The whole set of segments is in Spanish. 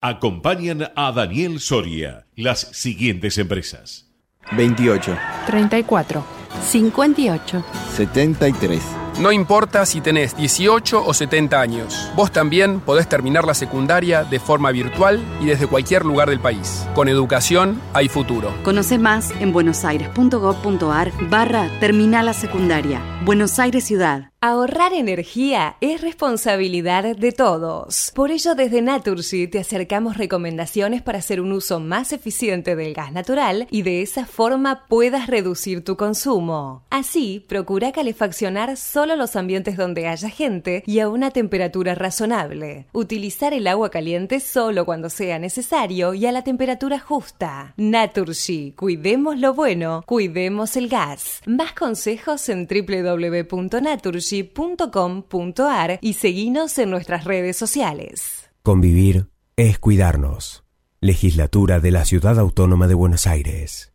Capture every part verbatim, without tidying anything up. Acompañan a Daniel Soria las siguientes empresas: veintiocho, treinta y cuatro, cincuenta y ocho, setenta y tres. No importa si tenés dieciocho o setenta años, vos también podés terminar la secundaria de forma virtual y desde cualquier lugar del país. Con educación hay futuro. Conoce más en buenosaires.gov.ar barra terminal la secundaria. Buenos Aires Ciudad. Ahorrar energía es responsabilidad de todos. Por ello, desde Naturgy te acercamos recomendaciones para hacer un uso más eficiente del gas natural y de esa forma puedas reducir tu consumo. Así, procura calefaccionar solo los ambientes donde haya gente y a una temperatura razonable. Utilizar el agua caliente solo cuando sea necesario y a la temperatura justa. Naturgy. Cuidemos lo bueno, cuidemos el gas. Más consejos en doble u doble u doble u punto naturgy punto com .com.ar y seguinos en nuestras redes sociales. Convivir es cuidarnos. Legislatura de la Ciudad Autónoma de Buenos Aires.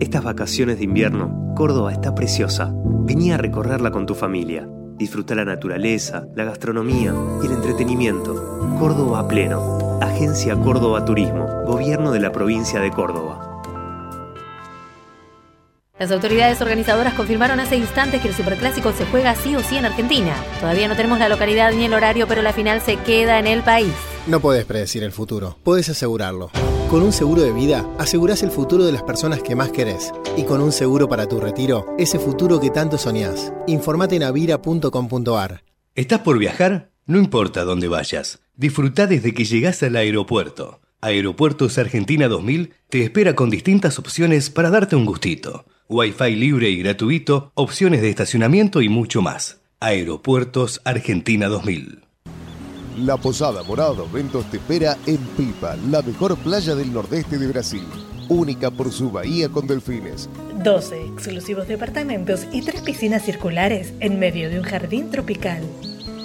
Estas vacaciones de invierno, Córdoba está preciosa. Vení a recorrerla con tu familia. Disfruta la naturaleza, la gastronomía y el entretenimiento. Córdoba a pleno. Agencia Córdoba Turismo. Gobierno de la Provincia de Córdoba. Las autoridades organizadoras confirmaron hace instantes que el Superclásico se juega sí o sí en Argentina. Todavía no tenemos la localidad ni el horario, pero la final se queda en el país. No podés predecir el futuro, podés asegurarlo. Con un seguro de vida, asegurás el futuro de las personas que más querés. Y con un seguro para tu retiro, ese futuro que tanto soñás. Informate en avira punto com punto ar. ¿Estás por viajar? No importa dónde vayas. Disfrutá desde que llegás al aeropuerto. Aeropuertos Argentina dos mil te espera con distintas opciones para darte un gustito. Wi-Fi libre y gratuito, opciones de estacionamiento y mucho más. Aeropuertos Argentina dos mil. La Posada Morada dos Ventos te espera en Pipa, la mejor playa del nordeste de Brasil. Única por su bahía con delfines. doce exclusivos departamentos y tres piscinas circulares en medio de un jardín tropical.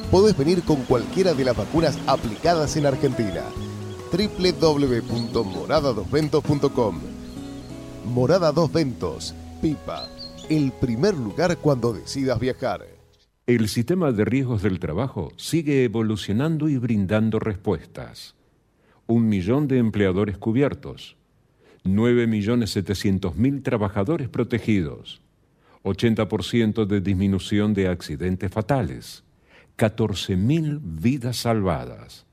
Podés venir con cualquiera de las vacunas aplicadas en Argentina. doble u doble u doble u punto morada dos ventos punto com. Morada dos Ventos. Pipa, el primer lugar cuando decidas viajar. El sistema de riesgos del trabajo sigue evolucionando y brindando respuestas. Un millón de empleadores cubiertos, nueve millones setecientos mil trabajadores protegidos, ochenta por ciento de disminución de accidentes fatales, catorce mil vidas salvadas.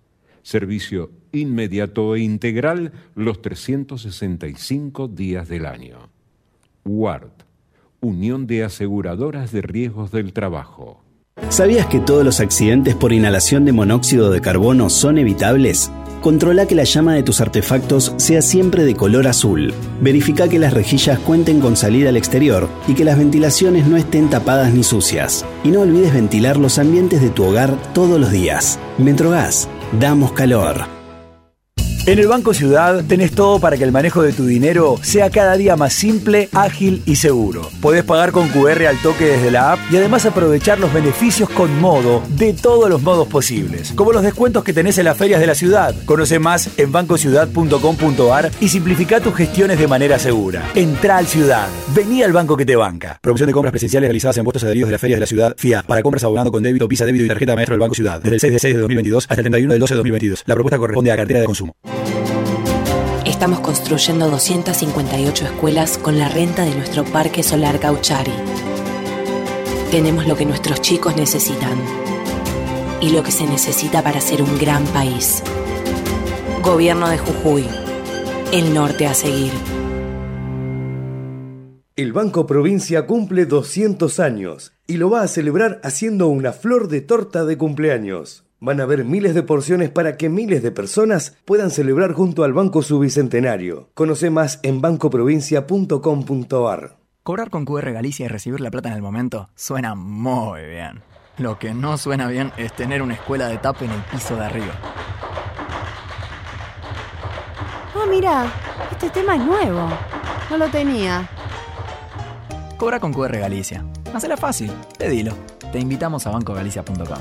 Servicio inmediato e integral los trescientos sesenta y cinco días del año. U A R T, Unión de Aseguradoras de Riesgos del Trabajo. ¿Sabías que todos los accidentes por inhalación de monóxido de carbono son evitables? Controla que la llama de tus artefactos sea siempre de color azul. Verifica que las rejillas cuenten con salida al exterior y que las ventilaciones no estén tapadas ni sucias. Y no olvides ventilar los ambientes de tu hogar todos los días. Metrogas, damos calor. En el Banco Ciudad tenés todo para que el manejo de tu dinero sea cada día más simple, ágil y seguro. Podés pagar con cu erre al toque desde la app y además aprovechar los beneficios con modo de todos los modos posibles, como los descuentos que tenés en las ferias de la ciudad. Conoce más en banco ciudad punto com punto ar y simplifica tus gestiones de manera segura. Entrá al Ciudad. Vení al banco que te banca. Promoción de compras presenciales realizadas en puestos adheridos de las ferias de la ciudad. F I A. Para compras abonando con débito, Visa débito y tarjeta maestro del Banco Ciudad. Desde el seis de seis de dos mil veintidós hasta el treinta y uno del doce de dos mil veintidós. La propuesta corresponde a cartera de consumo. Estamos construyendo doscientas cincuenta y ocho escuelas con la renta de nuestro Parque Solar Gauchari. Tenemos lo que nuestros chicos necesitan y lo que se necesita para ser un gran país. Gobierno de Jujuy, el norte a seguir. El Banco Provincia cumple doscientos años y lo va a celebrar haciendo una flor de torta de cumpleaños. Van a haber miles de porciones para que miles de personas puedan celebrar junto al Banco su bicentenario. Conoce más en banco provincia punto com punto ar. Cobrar con cu erre Galicia y recibir la plata en el momento suena muy bien. Lo que no suena bien es tener una escuela de tap en el piso de arriba. Ah, oh, mirá, este tema es nuevo. No lo tenía. Cobra con cu erre Galicia. Hacela fácil, pedilo. Te invitamos a banco galicia punto com.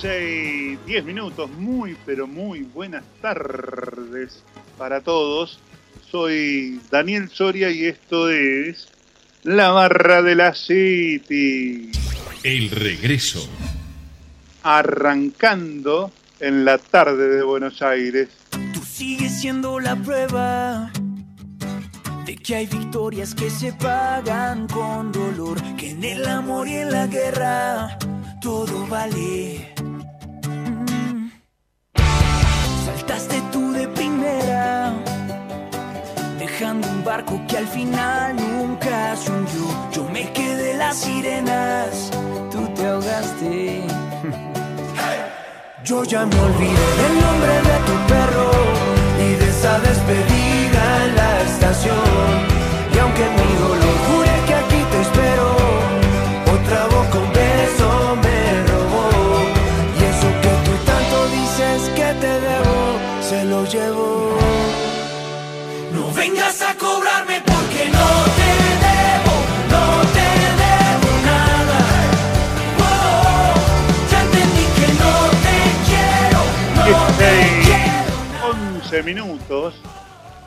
ocho y diez minutos, muy pero muy buenas tardes para todos. Soy Daniel Soria y esto es La Barra de la City. El regreso. Arrancando en la tarde de Buenos Aires. Tú sigues siendo la prueba de que hay victorias que se pagan con dolor, que en el amor y en la guerra todo vale. Mm. Saltaste tú de primera, dejando un barco que al final nunca se hundió. Yo me quedé las sirenas, tú te ahogaste. Hey. Yo ya me olvidé del nombre de tu perro y de esa despedida en la estación. Y aunque mi dolor jure que aquí te espero, otra voz con beso me robó. Y eso que tú tanto dices que te debo, se lo llevo. No vengas a cobrarme porque no te debo, no te debo nada. Oh, ya entendí que no te quiero, no te quiero. once minutos,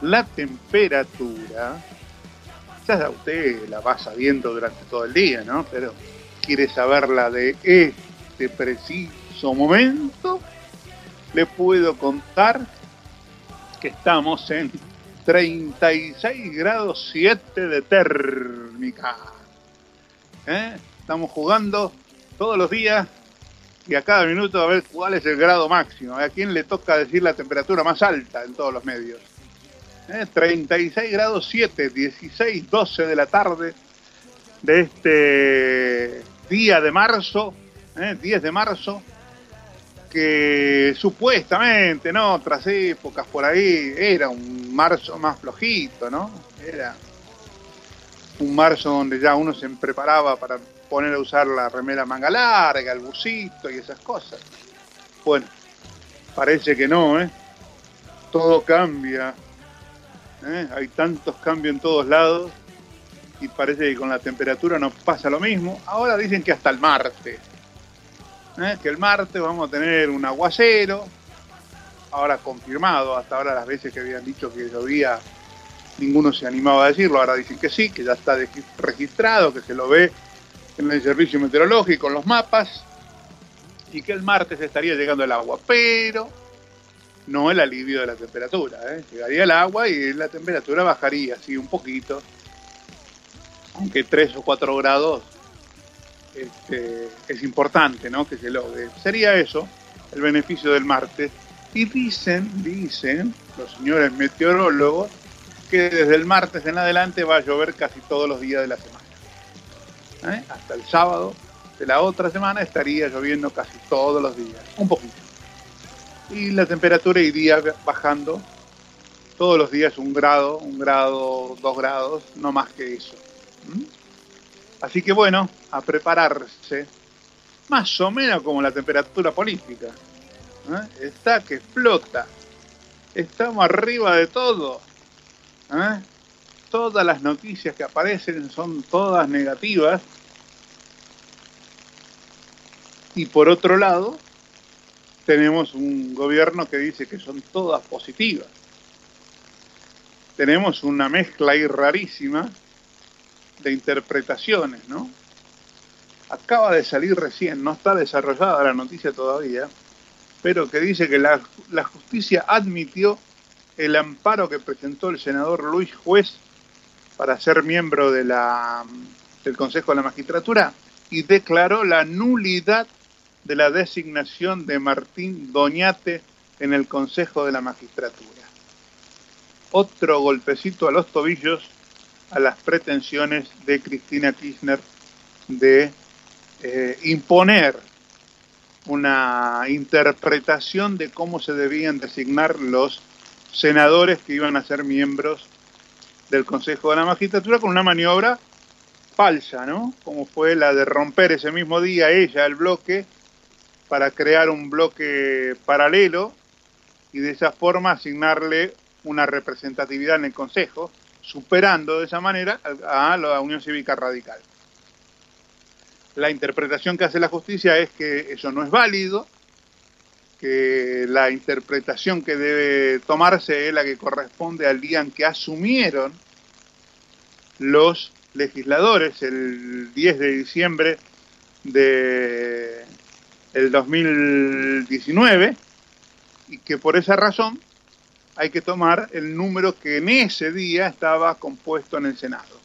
la temperatura, ya usted la va sabiendo durante todo el día, ¿no? Pero quiere saberla de este preciso momento, le puedo contar que estamos en treinta y seis grados siete de térmica. ¿Eh? Estamos jugando todos los días y a cada minuto a ver cuál es el grado máximo. ¿A quién le toca decir la temperatura más alta en todos los medios? ¿Eh? treinta y seis grados siete, dieciséis doce de la tarde de este día de marzo, ¿eh? diez de marzo, que supuestamente, ¿no?, otras épocas por ahí era un marzo más flojito, ¿no? Era un marzo donde ya uno se preparaba para poner a usar la remera manga larga, el bucito y esas cosas. Bueno, parece que no, ¿eh? Todo cambia, ¿eh? Hay tantos cambios en todos lados y parece que con la temperatura nos pasa lo mismo. Ahora dicen que hasta el martes. ¿Eh? Que el martes vamos a tener un aguacero, ahora confirmado. Hasta ahora las veces que habían dicho que llovía, ninguno se animaba a decirlo. Ahora dicen que sí, que ya está registrado, que se lo ve en el servicio meteorológico, en los mapas, y que el martes estaría llegando el agua, pero no el alivio de la temperatura, ¿eh? Llegaría el agua y la temperatura bajaría, así un poquito, aunque tres o cuatro grados. Este, es importante, ¿no?, que se logre. Sería eso, el beneficio del martes. Y dicen, dicen los señores meteorólogos que desde el martes en adelante va a llover casi todos los días de la semana. ¿Eh? Hasta el sábado de la otra semana estaría lloviendo casi todos los días, un poquito. Y la temperatura iría bajando todos los días un grado, un grado, dos grados, no más que eso. ¿Mm? Así que bueno, a prepararse, más o menos como la temperatura política, ¿eh? Está que explota, estamos arriba de todo, ¿eh? Todas las noticias que aparecen son todas negativas, y por otro lado, tenemos un gobierno que dice que son todas positivas, tenemos una mezcla ahí rarísima de interpretaciones, ¿no? Acaba de salir recién, no está desarrollada la noticia todavía, pero que dice que la, la justicia admitió el amparo que presentó el senador Luis Juez para ser miembro de la, del Consejo de la Magistratura y declaró la nulidad de la designación de Martín Doñate en el Consejo de la Magistratura. Otro golpecito a los tobillos a las pretensiones de Cristina Kirchner de eh, imponer una interpretación de cómo se debían designar los senadores que iban a ser miembros del Consejo de la Magistratura con una maniobra falsa, ¿no? Como fue la de romper ese mismo día ella el bloque para crear un bloque paralelo y de esa forma asignarle una representatividad en el Consejo, superando de esa manera a la Unión Cívica Radical. La interpretación que hace la justicia es que eso no es válido, que la interpretación que debe tomarse es la que corresponde al día en que asumieron los legisladores, el diez de diciembre de el dos mil diecinueve, y que por esa razón hay que tomar el número que en ese día estaba compuesto en el Senado.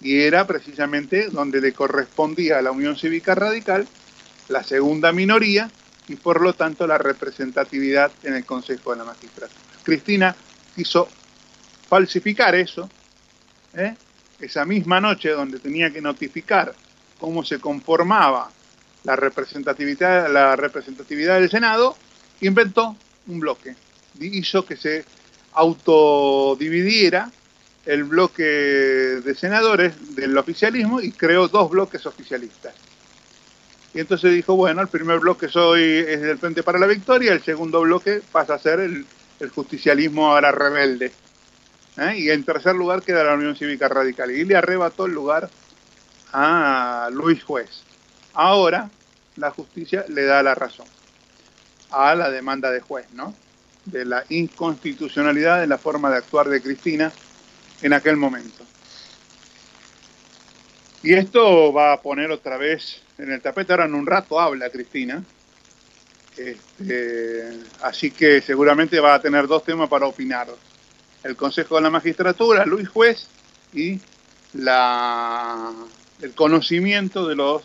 Y era precisamente donde le correspondía a la Unión Cívica Radical la segunda minoría y por lo tanto la representatividad en el Consejo de la Magistratura. Cristina quiso falsificar eso, ¿eh? Esa misma noche donde tenía que notificar cómo se conformaba la representatividad, la representatividad del Senado, inventó un bloque. Hizo que se autodividiera el bloque de senadores del oficialismo y creó dos bloques oficialistas. Y entonces dijo, bueno, el primer bloque soy es del Frente para la Victoria, el segundo bloque pasa a ser el, el justicialismo ahora rebelde. ¿Eh? Y en tercer lugar queda la Unión Cívica Radical. Y le arrebató el lugar a Luis Juez. Ahora la justicia le da la razón a la demanda de Juez, ¿no? De la inconstitucionalidad de la forma de actuar de Cristina en aquel momento. Y esto va a poner otra vez en el tapete. Ahora en un rato habla Cristina. Este, así que seguramente va a tener dos temas para opinar. El Consejo de la Magistratura, Luis Juez y la, el conocimiento de los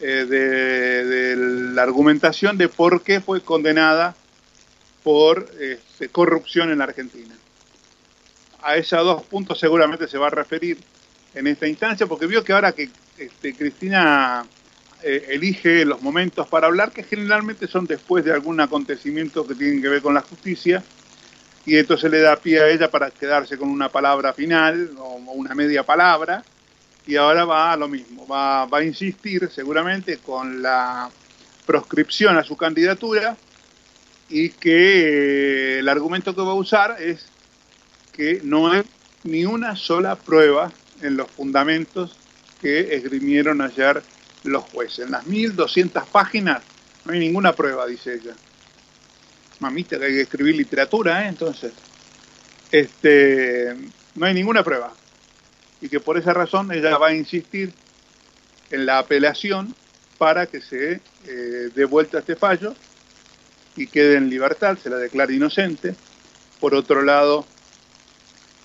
eh, de, de la argumentación de por qué fue condenada por eh, corrupción en la Argentina. A esos dos puntos seguramente se va a referir en esta instancia, porque vio que ahora que este, Cristina eh, elige los momentos para hablar, que generalmente son después de algún acontecimiento que tienen que ver con la justicia, y esto se le da pie a ella para quedarse con una palabra final, o una media palabra, y ahora va a lo mismo, va, va a insistir seguramente con la proscripción a su candidatura, y que eh, el argumento que va a usar es que no hay ni una sola prueba en los fundamentos que esgrimieron ayer los jueces. En las mil doscientas páginas no hay ninguna prueba, dice ella. Mamita, que hay que escribir literatura, ¿eh? Entonces, este, no hay ninguna prueba. Y que por esa razón ella va a insistir en la apelación para que se eh, dé vuelta a este fallo y quede en libertad, se la declara inocente. Por otro lado,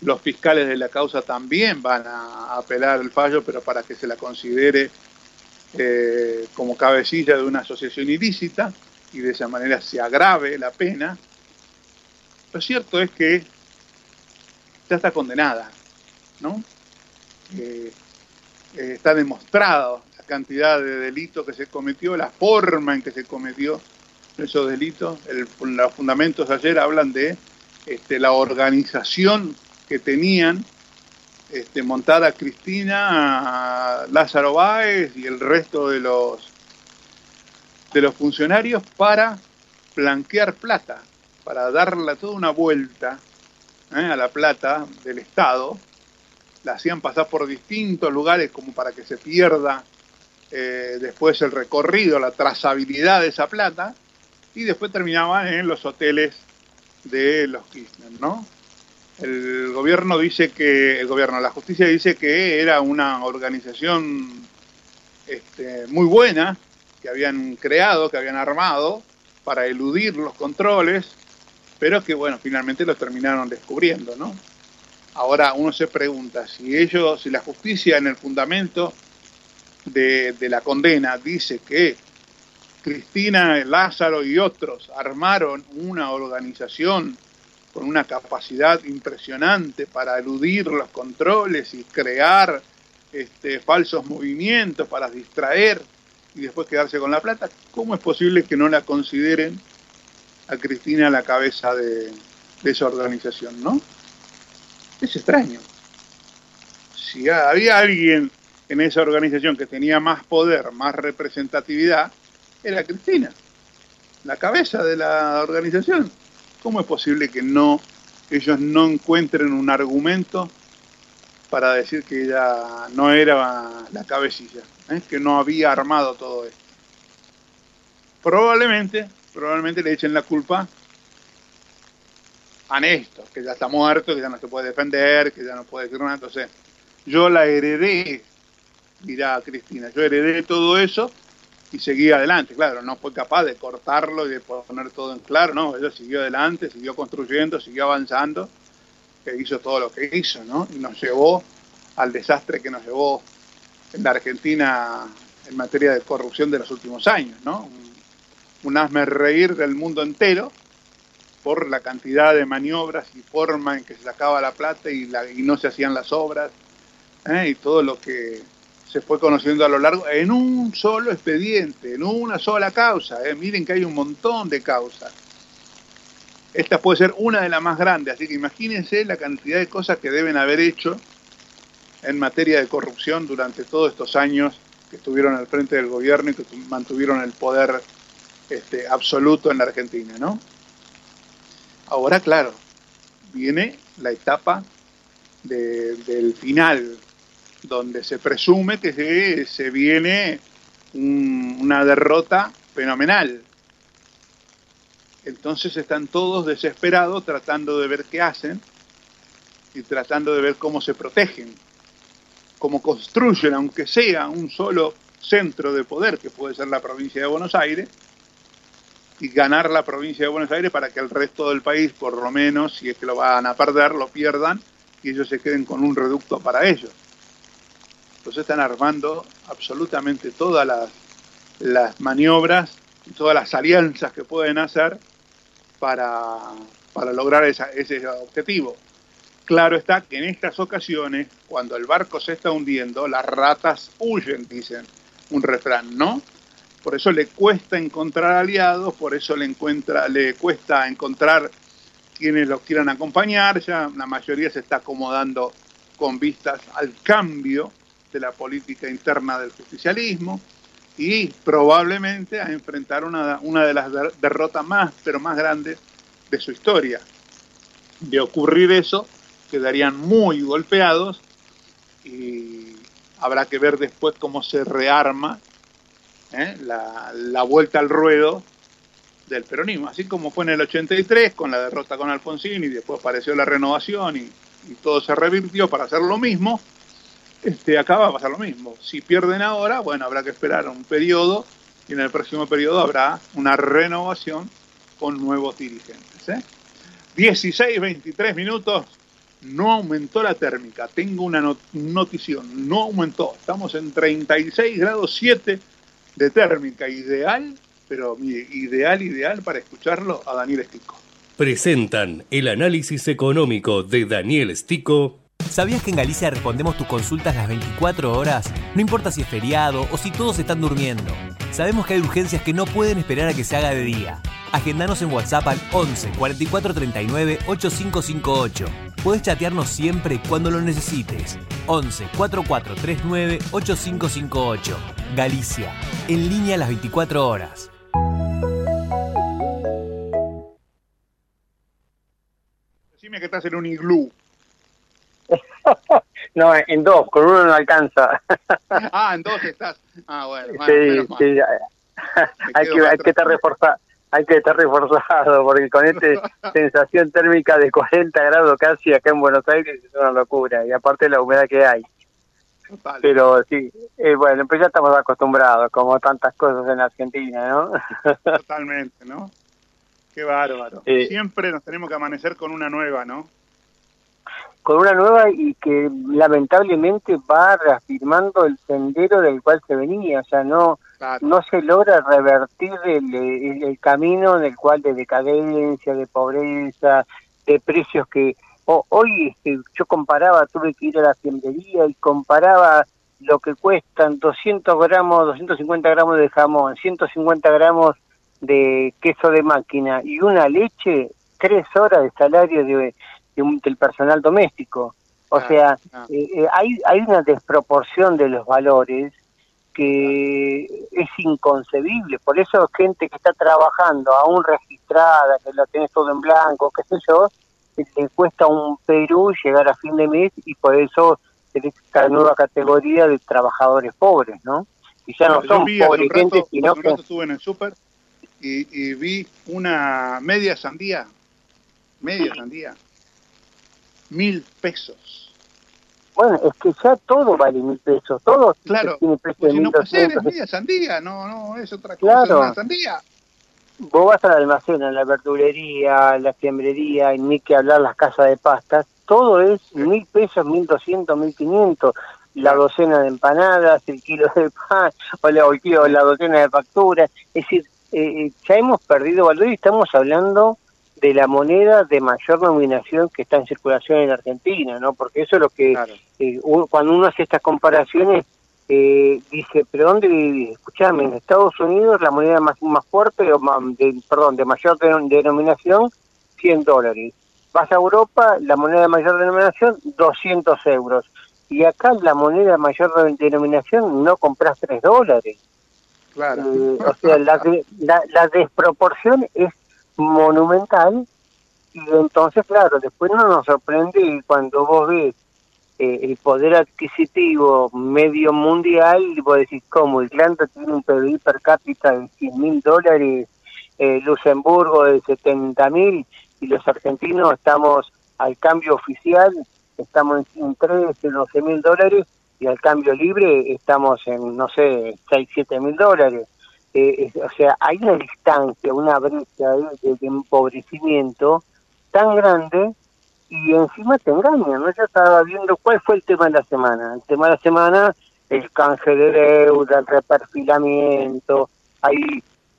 los fiscales de la causa también van a apelar el fallo, pero para que se la considere eh, como cabecilla de una asociación ilícita, y de esa manera se agrave la pena. Lo cierto es que ya está condenada, ¿no? Eh, eh, está demostrado la cantidad de delitos que se cometió, la forma en que se cometió esos delitos. El, los fundamentos ayer hablan de este, la organización que tenían este, montada Cristina, Lázaro Báez y el resto de los de los funcionarios para blanquear plata, para darle toda una vuelta ¿eh? a la plata del Estado. La hacían pasar por distintos lugares como para que se pierda eh, después el recorrido, la trazabilidad de esa plata, y después terminaban en los hoteles de los Kirchner, ¿no? El gobierno dice que, el gobierno, la justicia dice que era una organización este, muy buena, que habían creado, que habían armado para eludir los controles, pero que, bueno, finalmente lo terminaron descubriendo, ¿no? Ahora uno se pregunta, si ellos, si la justicia en el fundamento de, de la condena dice que Cristina, Lázaro y otros armaron una organización con una capacidad impresionante para eludir los controles y crear este, falsos movimientos para distraer y después quedarse con la plata, ¿cómo es posible que no la consideren a Cristina a la cabeza de, de esa organización, no? Es extraño. Si había alguien en esa organización que tenía más poder, más representatividad, era Cristina, la cabeza de la organización. ¿Cómo es posible que no ellos no encuentren un argumento para decir que ella no era la cabecilla, ¿eh? que no había armado todo esto? Probablemente probablemente le echen la culpa a Néstor, que ya está muerto, que ya no se puede defender, que ya no puede decir nada. Entonces, yo la heredé, dirá Cristina, yo heredé todo eso y seguí adelante. Claro, no fue capaz de cortarlo y de poner todo en claro, no, ella siguió adelante, siguió construyendo, siguió avanzando, que hizo todo lo que hizo, ¿no? Y nos llevó al desastre que nos llevó en la Argentina en materia de corrupción de los últimos años, ¿no? Un, un hazme reír del mundo entero por la cantidad de maniobras y forma en que se sacaba la plata y, la, y no se hacían las obras, ¿eh? Y todo lo que se fue conociendo a lo largo, en un solo expediente, en una sola causa, ¿eh? Miren que hay un montón de causas. Esta puede ser una de las más grandes, así que imagínense la cantidad de cosas que deben haber hecho en materia de corrupción durante todos estos años que estuvieron al frente del gobierno y que mantuvieron el poder este, absoluto en la Argentina, ¿no? Ahora, claro, viene la etapa de, del final, donde se presume que se, se viene un, una derrota fenomenal. Entonces están todos desesperados tratando de ver qué hacen y tratando de ver cómo se protegen, cómo construyen, aunque sea un solo centro de poder, que puede ser la provincia de Buenos Aires, y ganar la provincia de Buenos Aires para que el resto del país, por lo menos, si es que lo van a perder, lo pierdan, y ellos se queden con un reducto para ellos. Entonces están armando absolutamente todas las, las maniobras y todas las alianzas que pueden hacer para, para lograr esa, ese objetivo. Claro está que en estas ocasiones, cuando el barco se está hundiendo, las ratas huyen, dicen un refrán, ¿no? Por eso le cuesta encontrar aliados, por eso le, encuentra, le cuesta encontrar quienes los quieran acompañar. Ya la mayoría se está acomodando con vistas al cambio de la política interna del justicialismo y probablemente a enfrentar una, una de las derrotas más, pero más grandes de su historia. De ocurrir eso, quedarían muy golpeados y habrá que ver después cómo se rearma ¿eh? la, la vuelta al ruedo del peronismo. Así como fue en el ochenta y tres, con la derrota con Alfonsín, y después apareció la renovación y, y todo se revirtió para hacer lo mismo. Este, acá va a pasar lo mismo. Si pierden ahora, bueno, habrá que esperar un periodo y en el próximo periodo habrá una renovación con nuevos dirigentes, ¿eh? dieciséis, veintitrés minutos, no aumentó la térmica. Tengo una not- notición, no aumentó. Estamos en treinta y seis grados siete de térmica. Ideal, pero mire, ideal, ideal para escucharlo a Daniel Stico. Presentan el análisis económico de Daniel Stico. ¿Sabías que en Galicia respondemos tus consultas las veinticuatro horas? No importa si es feriado o si todos están durmiendo. Sabemos que hay urgencias que no pueden esperar a que se haga de día. Agendanos en WhatsApp al once cuarenta y cuatro treinta y nueve ochenta y cinco cincuenta y ocho. Podés chatearnos siempre cuando lo necesites. once cuarenta y cuatro treinta y nueve ochenta y cinco cincuenta y ocho. Galicia, en línea las veinticuatro horas. Decime que estás en un iglú. No, en dos, con uno no alcanza. Ah, en dos estás. Ah, bueno, bueno, sí, menos mal. Sí, hay que, hay que estar reforzado, hay que estar reforzado, porque con esta sensación térmica de cuarenta grados casi acá en Buenos Aires es una locura, y aparte la humedad que hay. Vale. Pero sí, eh, bueno, pues ya estamos acostumbrados, como tantas cosas en Argentina, ¿no? Totalmente, ¿no? Qué bárbaro. Eh, Siempre nos tenemos que amanecer con una nueva, ¿no? Con una nueva y que lamentablemente va reafirmando el sendero del cual se venía, o sea, no, claro, no se logra revertir el, el, el camino en el cual de decadencia, de pobreza, de precios que... Oh, hoy este, yo comparaba, tuve que ir a la fiambrería y comparaba lo que cuestan doscientos gramos, doscientos cincuenta gramos de jamón, ciento cincuenta gramos de queso de máquina y una leche, tres horas de salario de... del personal doméstico, o ah, sea, ah. Eh, hay hay una desproporción de los valores que ah. es inconcebible. Por eso gente que está trabajando, aún registrada, que lo tenés todo en blanco, qué sé yo, le cuesta un Perú llegar a fin de mes y por eso es esta nueva categoría de trabajadores pobres, ¿no? Y ya no, no son pobres gente, sino que... Estuve en el súper y, y vi una media sandía, media sandía, mil pesos. Bueno, es que ya todo vale mil pesos, todo. Claro, tiene precio de si no pasé, es media sandía, no, no, es otra cosa, claro. Una sandía. Vos vas al almacén, a la verdulería, a la fiambrería, y ni que hablar las casas de pastas, todo es mil pesos, mil doscientos, mil quinientos. La docena de empanadas, el kilo de pan, o la, o el kilo, la docena de facturas. Es decir, eh, ya hemos perdido valor y estamos hablando de la moneda de mayor nominación que está en circulación en Argentina, ¿no? Porque eso es lo que, claro. eh, cuando uno hace estas comparaciones, eh, dice, pero ¿dónde vivís? Escuchame, en Estados Unidos la moneda más, más fuerte, o más, de, perdón, de mayor denominación, cien dólares. Vas a Europa, la moneda de mayor denominación, doscientos euros. Y acá la moneda de mayor denominación no compras tres dólares. Claro. Eh, o sea, la, de, la, la desproporción es monumental, y entonces, claro, después no nos sorprende cuando vos ves eh, el poder adquisitivo medio mundial, y vos decís, ¿cómo? Irlanda tiene un P B I per cápita de cien mil dólares, eh, Luxemburgo de setenta mil, y los argentinos estamos al cambio oficial, estamos en trece, doce mil dólares, y al cambio libre estamos en, no sé, seis, siete mil dólares. Eh, eh, o sea, hay una distancia, una brecha de, de, de empobrecimiento tan grande, y encima te engañan, ¿no? Yo estaba viendo cuál fue el tema de la semana. El tema de la semana, el canje de deuda, el reperfilamiento. Hay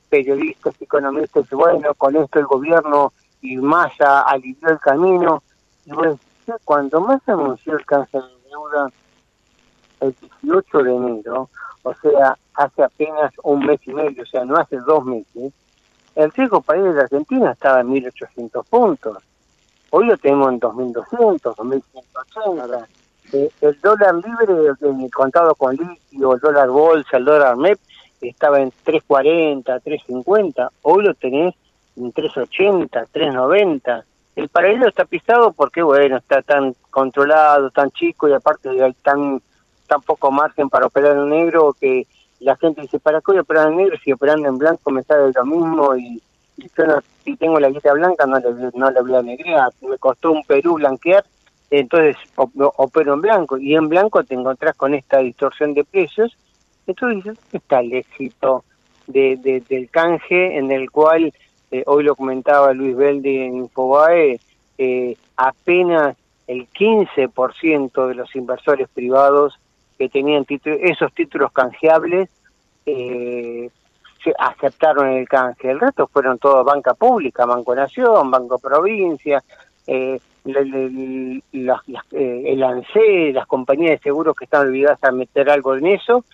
periodistas, economistas, y bueno, con esto el gobierno y Massa alivió el camino. Y bueno, cuando Massa anunció el canje de deuda el dieciocho de enero, o sea, hace apenas un mes y medio, o sea, no hace dos meses, el riesgo país de la Argentina estaba en mil ochocientos puntos. Hoy lo tenemos en dos mil doscientos, dos mil ciento ochenta. Eh, el dólar libre, el contado con litio, el dólar bolsa, el dólar M E P, estaba en tres cuarenta, tres cincuenta. Hoy lo tenés en tres ochenta, tres noventa. El paralelo está pisado porque, bueno, está tan controlado, tan chico, y aparte hay tan... tampoco margen para operar en negro, que la gente dice, ¿para qué voy a operar en negro si operando en blanco me sale lo mismo? Y, y yo no, si tengo la guita blanca no la no le voy a negrear, me costó un Perú blanquear, entonces opero en blanco, y en blanco te encontrás con esta distorsión de precios. Entonces, ¿dónde está el éxito de, de, del canje en el cual, eh, hoy lo comentaba Luis Beldi en Infobae, eh, apenas el quince por ciento de los inversores privados que tenían título, esos títulos canjeables, eh, aceptaron el canje? El resto fueron todos banca pública, Banco Nación, Banco Provincia, eh, la, la, la, la, eh, el ANSE, las compañías de seguros que están obligadas a meter algo en eso,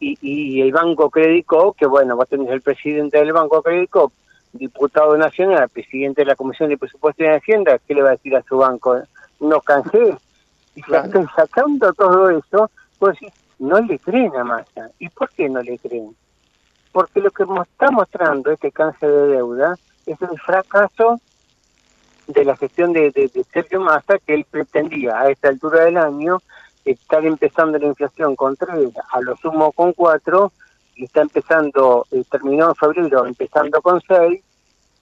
y, y el Banco Crédico, que bueno, vos tenés el presidente del Banco Crédico, diputado nacional, presidente de la Comisión de Presupuesto y de Hacienda, ¿qué le va a decir a su banco? No canjeé. Y claro, sacando todo eso, pues no le creen a Massa. ¿Y por qué no le creen? Porque lo que está mostrando este canje de deuda es el fracaso de la gestión de, de, de Sergio Massa, que él pretendía a esta altura del año estar empezando la inflación con tres, a lo sumo con cuatro, y está empezando, eh, terminó en febrero empezando con seis,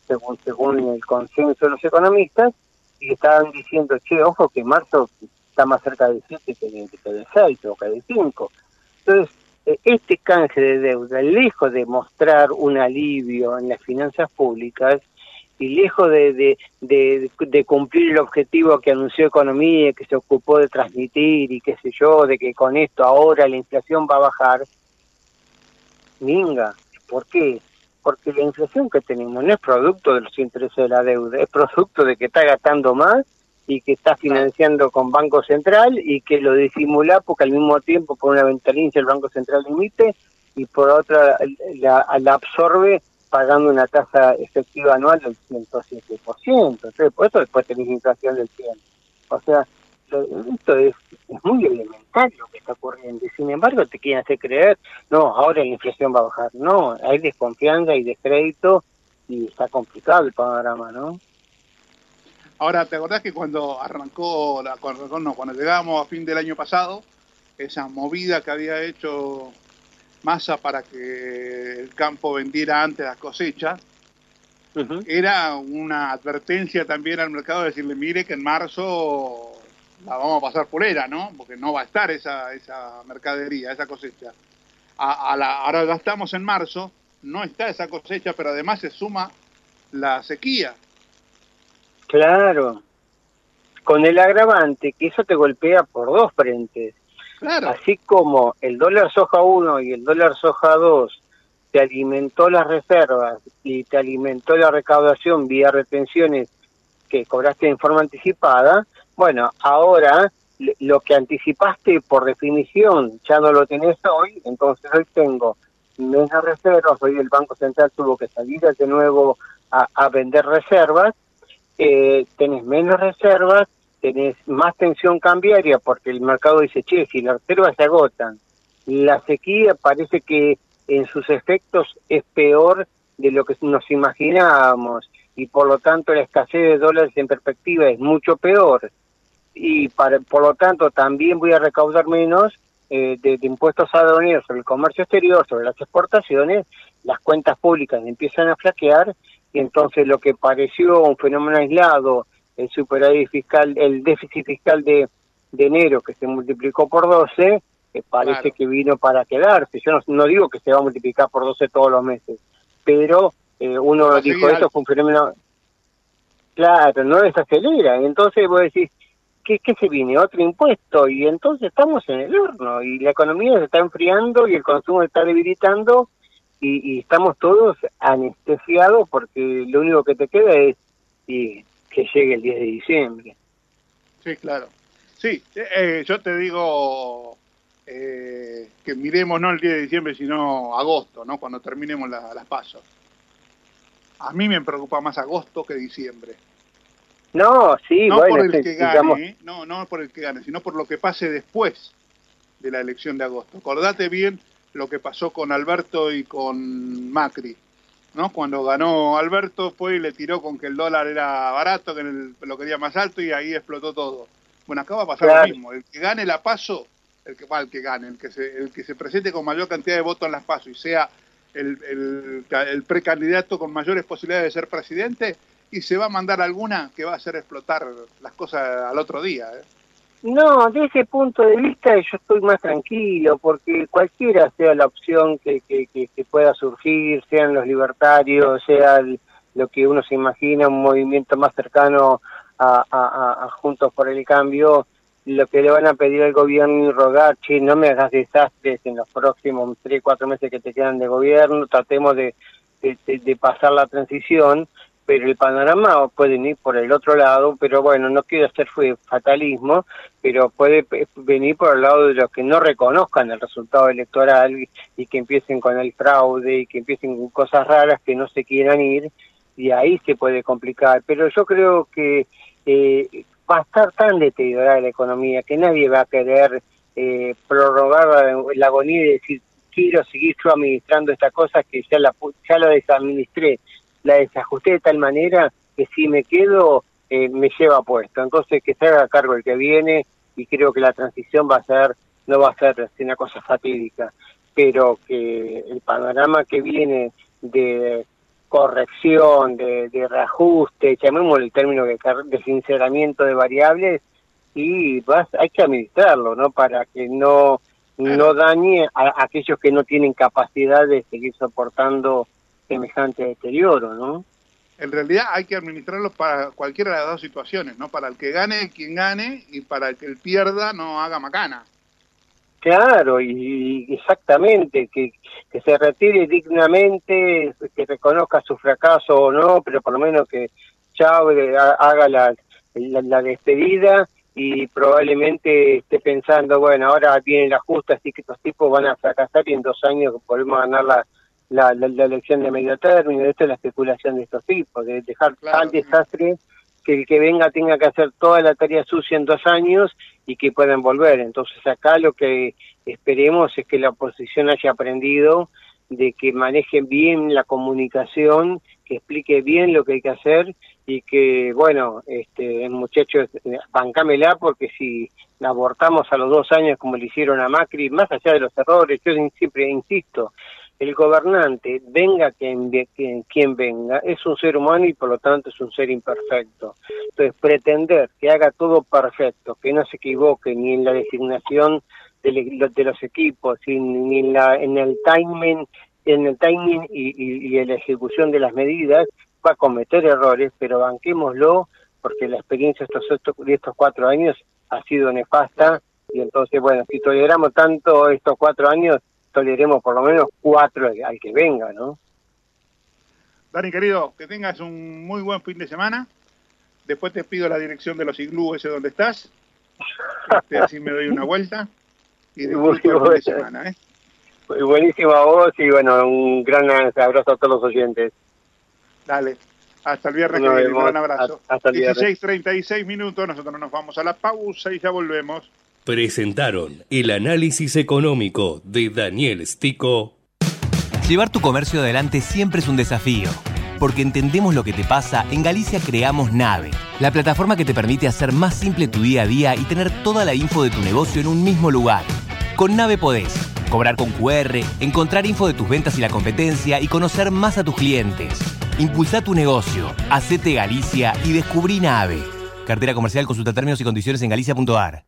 según, según el consenso de los economistas, y estaban diciendo, che, ojo que marzo está más cerca de siete que de seis o que de cinco. Entonces, este canje de deuda, lejos de mostrar un alivio en las finanzas públicas y lejos de, de, de, de cumplir el objetivo que anunció Economía, que se ocupó de transmitir y qué sé yo, de que con esto ahora la inflación va a bajar, minga. ¿Por qué? Porque la inflación que tenemos no es producto de los intereses de la deuda, es producto de que está gastando más y que está financiando con Banco Central y que lo disimula porque al mismo tiempo por una ventanilla el Banco Central emite y por otra la, la absorbe pagando una tasa efectiva anual del ciento siete por ciento. Entonces, por eso después tenés inflación del cien por ciento. O sea, lo, esto es, es muy elemental lo que está ocurriendo. Y sin embargo te quieren hacer creer, no, ahora la inflación va a bajar. No, hay desconfianza, hay descrédito y está complicado el panorama, ¿no? Ahora, ¿te acordás que cuando arrancó, la, cuando, no, cuando llegamos a fin del año pasado, esa movida que había hecho Massa para que el campo vendiera antes las cosechas, Uh-huh. Era una advertencia también al mercado de decirle, mire que en marzo la vamos a pasar por era, ¿no? Porque no va a estar esa, esa mercadería, esa cosecha. A, a la, ahora ya estamos en marzo, no está esa cosecha, pero además se suma la sequía. Claro, con el agravante que eso te golpea por dos frentes. Claro. Así como el dólar soja uno y el dólar soja dos te alimentó las reservas y te alimentó la recaudación vía retenciones que cobraste en forma anticipada, bueno, ahora lo que anticipaste por definición ya no lo tenés hoy, entonces hoy tengo menos reservas, hoy el Banco Central tuvo que salir de nuevo a, a vender reservas, eh, tenés menos reservas, tenés más tensión cambiaria porque el mercado dice, che, si las reservas se agotan, la sequía parece que en sus efectos es peor de lo que nos imaginábamos y por lo tanto la escasez de dólares en perspectiva es mucho peor y para, por lo tanto también voy a recaudar menos eh, de, de impuestos aduaneros sobre el comercio exterior, sobre las exportaciones, las cuentas públicas empiezan a flaquear y entonces lo que pareció un fenómeno aislado, el superávit fiscal, el déficit fiscal de, de enero que se multiplicó por doce, que parece claro. que vino para quedarse. Yo no, no digo que se va a multiplicar por doce todos los meses, pero eh, uno Así dijo, esto fue un fenómeno... Claro, no desacelera. Entonces vos decís, ¿qué, qué se viene? Otro impuesto. Y entonces estamos en el horno, y la economía se está enfriando, y el consumo se está debilitando, y, y estamos todos anestesiados, porque lo único que te queda es y, que llegue el diez de diciembre. Sí, claro. Sí, eh, yo te digo... Eh, que miremos no el diez de diciembre, sino agosto, ¿no? Cuando terminemos la, las pasos. A mí me preocupa más agosto que diciembre. No, sí, no bueno, por el que gane, digamos... eh, no, no por el que gane, sino por lo que pase después de la elección de agosto. Acordate bien lo que pasó con Alberto y con Macri, ¿no? Cuando ganó Alberto fue y le tiró con que el dólar era barato, que el, lo quería más alto y ahí explotó todo. Bueno, acá va a pasar claro. lo mismo. El que gane la paso... el que, el que gane, el que, se, el que se presente con mayor cantidad de votos en las PASO y sea el, el, el precandidato con mayores posibilidades de ser presidente, y se va a mandar alguna que va a hacer explotar las cosas al otro día. ¿eh? No, desde ese punto de vista yo estoy más tranquilo, porque cualquiera sea la opción que, que, que, que pueda surgir, sean los libertarios, sea el, lo que uno se imagina, un movimiento más cercano a, a, a Juntos por el Cambio, lo que le van a pedir al gobierno y rogar, che, no me hagas desastres en los próximos tres, cuatro meses que te quedan de gobierno, tratemos de, de, de pasar la transición, pero el panorama puede venir por el otro lado, pero bueno, no quiero hacer fatalismo, pero puede venir por el lado de los que no reconozcan el resultado electoral y que empiecen con el fraude y que empiecen con cosas raras que no se quieran ir, y ahí se puede complicar, pero yo creo que... Eh, va a estar tan deteriorada la economía que nadie va a querer eh, prorrogar la, la agonía y decir quiero seguir yo administrando esta cosa que ya la ya la desadministré, la desajusté de tal manera que si me quedo eh, me lleva puesto. Entonces que se haga cargo el que viene y creo que la transición va a ser, no va a ser una cosa fatídica, pero que el panorama que viene de... corrección, de, de reajuste, llamémosle el término de, de sinceramiento de variables, y vas, hay que administrarlo, ¿no? Para que no, no dañe a, a aquellos que no tienen capacidad de seguir soportando semejante deterioro, ¿no? En realidad hay que administrarlo para cualquiera de las dos situaciones, ¿no? Para el que gane, quien gane, y para el que el pierda no haga macana. Claro, y, y exactamente, que, que se retire dignamente, que reconozca su fracaso o no, pero por lo menos que ya haga la, la, la despedida y probablemente esté pensando, bueno, ahora viene la justa, así que estos tipos van a fracasar y en dos años volvemos a ganar la, la, la, la elección de medio término. Esta es la especulación de estos tipos, de dejar claro, tal desastre... que el que venga tenga que hacer toda la tarea sucia en dos años y que puedan volver. Entonces acá lo que esperemos es que la oposición haya aprendido de que manejen bien la comunicación, que explique bien lo que hay que hacer y que, bueno, este muchachos, bancámela porque si abortamos a los dos años como le hicieron a Macri, más allá de los errores, yo siempre insisto, el gobernante, venga quien, quien, quien venga, es un ser humano y por lo tanto es un ser imperfecto. Entonces, pretender que haga todo perfecto, que no se equivoque ni en la designación de, de los equipos, ni en, la, en el timing, en el timing y, y, y en la ejecución de las medidas, va a cometer errores, pero banquémoslo, porque la experiencia de estos, de estos cuatro años ha sido nefasta, y entonces, bueno, si toleramos tanto estos cuatro años, toleremos por lo menos cuatro al que venga, ¿no? Dani, querido, que tengas un muy buen fin de semana. Después te pido la dirección de los iglús ese donde estás. Este, así me doy una vuelta. Y después muy buen fin de semana, ¿eh? Buenísima voz y, bueno, un gran abrazo a todos los oyentes. Dale. Hasta el viernes, que viene. Un gran abrazo. Hasta el viernes. dieciséis treinta y seis minutos. Nosotros nos vamos a la pausa y ya volvemos. Presentaron el análisis económico de Daniel Stico. Llevar tu comercio adelante siempre es un desafío. Porque entendemos lo que te pasa, en Galicia creamos Nave, la plataforma que te permite hacer más simple tu día a día y tener toda la info de tu negocio en un mismo lugar. Con Nave podés cobrar con cu erre, encontrar info de tus ventas y la competencia y conocer más a tus clientes. Impulsá tu negocio, hacete Galicia y descubrí Nave. Cartera comercial, consulta términos y condiciones en galicia punto a r.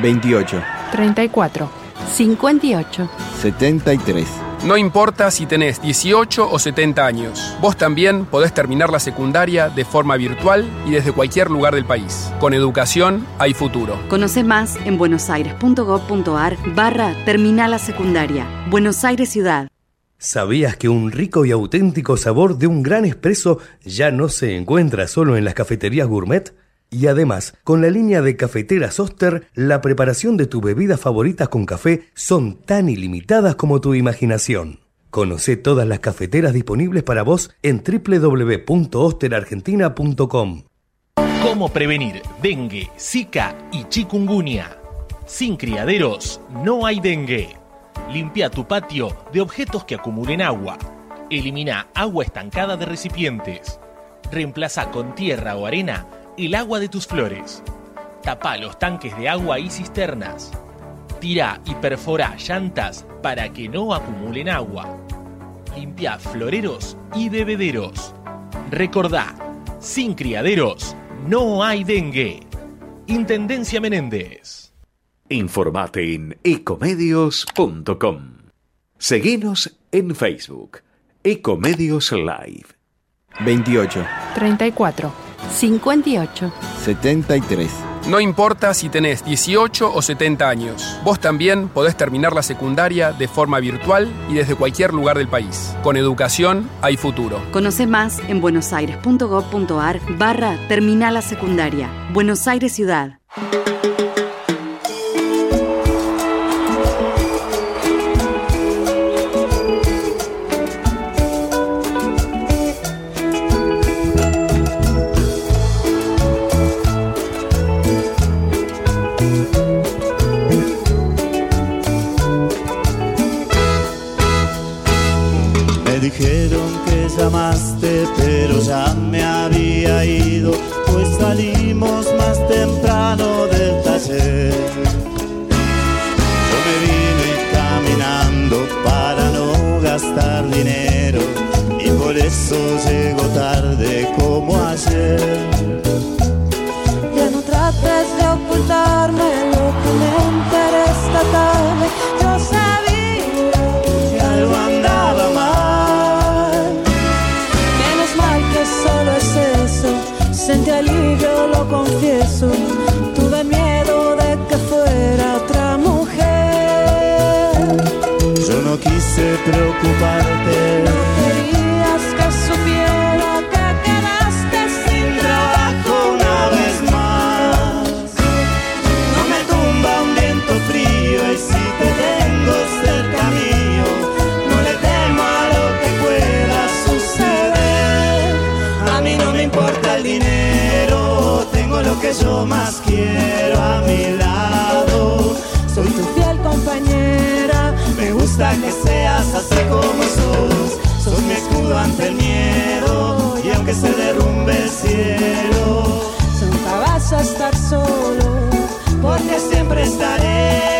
veintiocho, treinta y cuatro, cincuenta y ocho, setenta y tres. No importa si tenés dieciocho o setenta años, vos también podés terminar la secundaria de forma virtual y desde cualquier lugar del país. Con educación hay futuro. Conoce más en buenosaires punto gov punto a r barra Terminal la Secundaria. Buenos Aires Ciudad. ¿Sabías que un rico y auténtico sabor de un gran espresso ya no se encuentra solo en las cafeterías gourmet? Y además, con la línea de cafeteras Oster, la preparación de tus bebidas favoritas con café son tan ilimitadas como tu imaginación. Conocé todas las cafeteras disponibles para vos en doble u doble u doble u punto oster argentina punto com. ¿Cómo prevenir dengue, zika y chikungunya? Sin criaderos no hay dengue. Limpia tu patio de objetos que acumulen agua. Elimina agua estancada de recipientes. Reemplaza con tierra o arena el agua de tus flores. Tapá los tanques de agua y cisternas. Tirá y perforá llantas para que no acumulen agua. Limpiá floreros y bebederos. Recordá, sin criaderos no hay dengue. Intendencia Menéndez. Informate en ecomedios punto com. Seguinos en Facebook. Ecomedios Live. veintiocho, treinta y cuatro, cincuenta y ocho, setenta y tres. No importa si tenés dieciocho o setenta años, vos también podés terminar la secundaria de forma virtual y desde cualquier lugar del país. Con educación hay futuro. Conoce más en buenosaires punto gov punto a r barra Terminal la Secundaria. Buenos Aires Ciudad. Dijeron que llamaste, pero ya me había ido, pues salimos más temprano del taller. Yo me vine caminando para no gastar dinero, y por eso llego tarde como ayer. Ya no trates de ocultarme lo que me enteré esta tarde. Yo sabía que algo andaba mal. Solo es eso, sentí alivio, lo confieso. Tuve miedo de que fuera otra mujer. Yo no quise preocuparte, no querías que que yo más quiero a mi lado. Soy tu fiel compañera, me gusta que seas así como sos. Sos mi escudo ante el miedo y aunque se derrumbe el cielo, nunca vas a estar solo porque siempre estaré.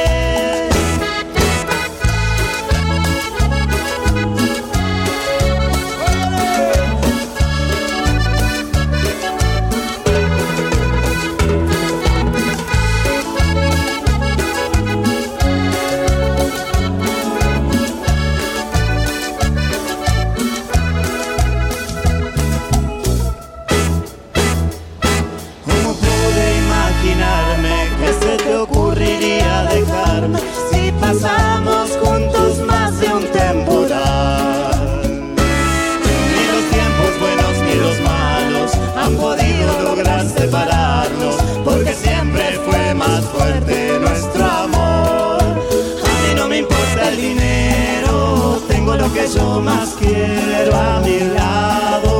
Yo más quiero a mi lado.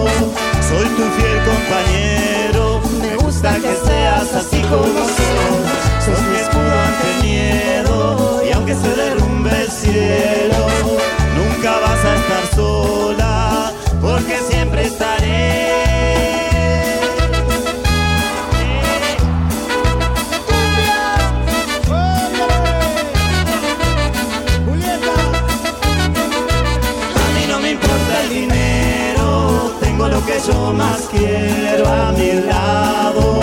Soy tu fiel compañero, me gusta que seas así como sos. Sos mi escudo ante el miedo y aunque se derrumbe el cielo, nunca vas a estar sola porque siempre estaré. Que yo más quiero a mi lado.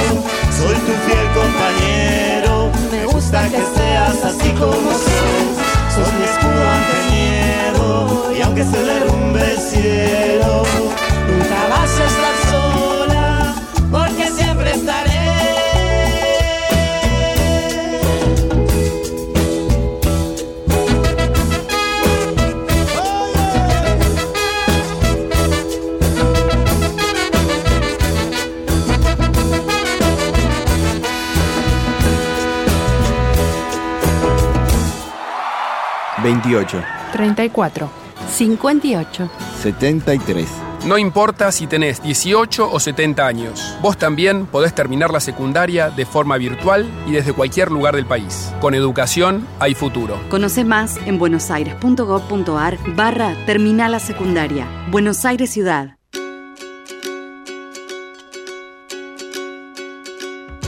Soy tu fiel compañero, me gusta que seas así como sos. Sos mi escudo ante el miedo y aunque se derrumbe el cielo, nunca vas a estar sola porque siempre estaré. veintiocho. treinta y cuatro. cincuenta y ocho. setenta y tres. No importa si tenés dieciocho o setenta años, vos también podés terminar la secundaria de forma virtual y desde cualquier lugar del país. Con educación hay futuro. Conoce más en buenosaires.gov.ar barra Terminal la Secundaria. Buenos Aires Ciudad.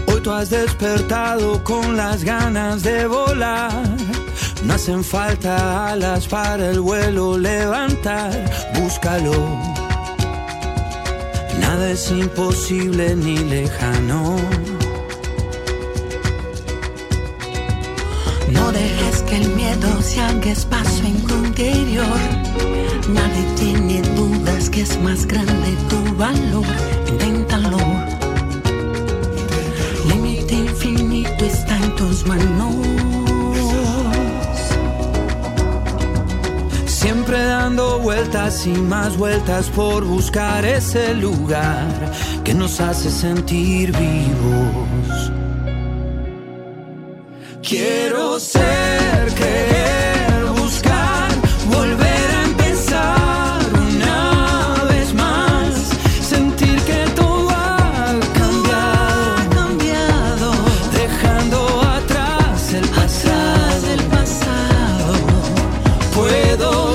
Hoy tú has despertado con las ganas de volar. No hacen falta alas para el vuelo levantar. Búscalo. Nada es imposible ni lejano. No dejes que el miedo se haga espacio en tu interior. Nadie tiene dudas que es más grande tu valor. Inténtalo. Límite infinito está en tus manos. Siempre dando vueltas y más vueltas por buscar ese lugar que nos hace sentir vivos. Quiero ser, querer, buscar, volver a empezar una vez más. Sentir que todo ha cambiado, ha cambiado, dejando atrás el pasado, el pasado. Puedo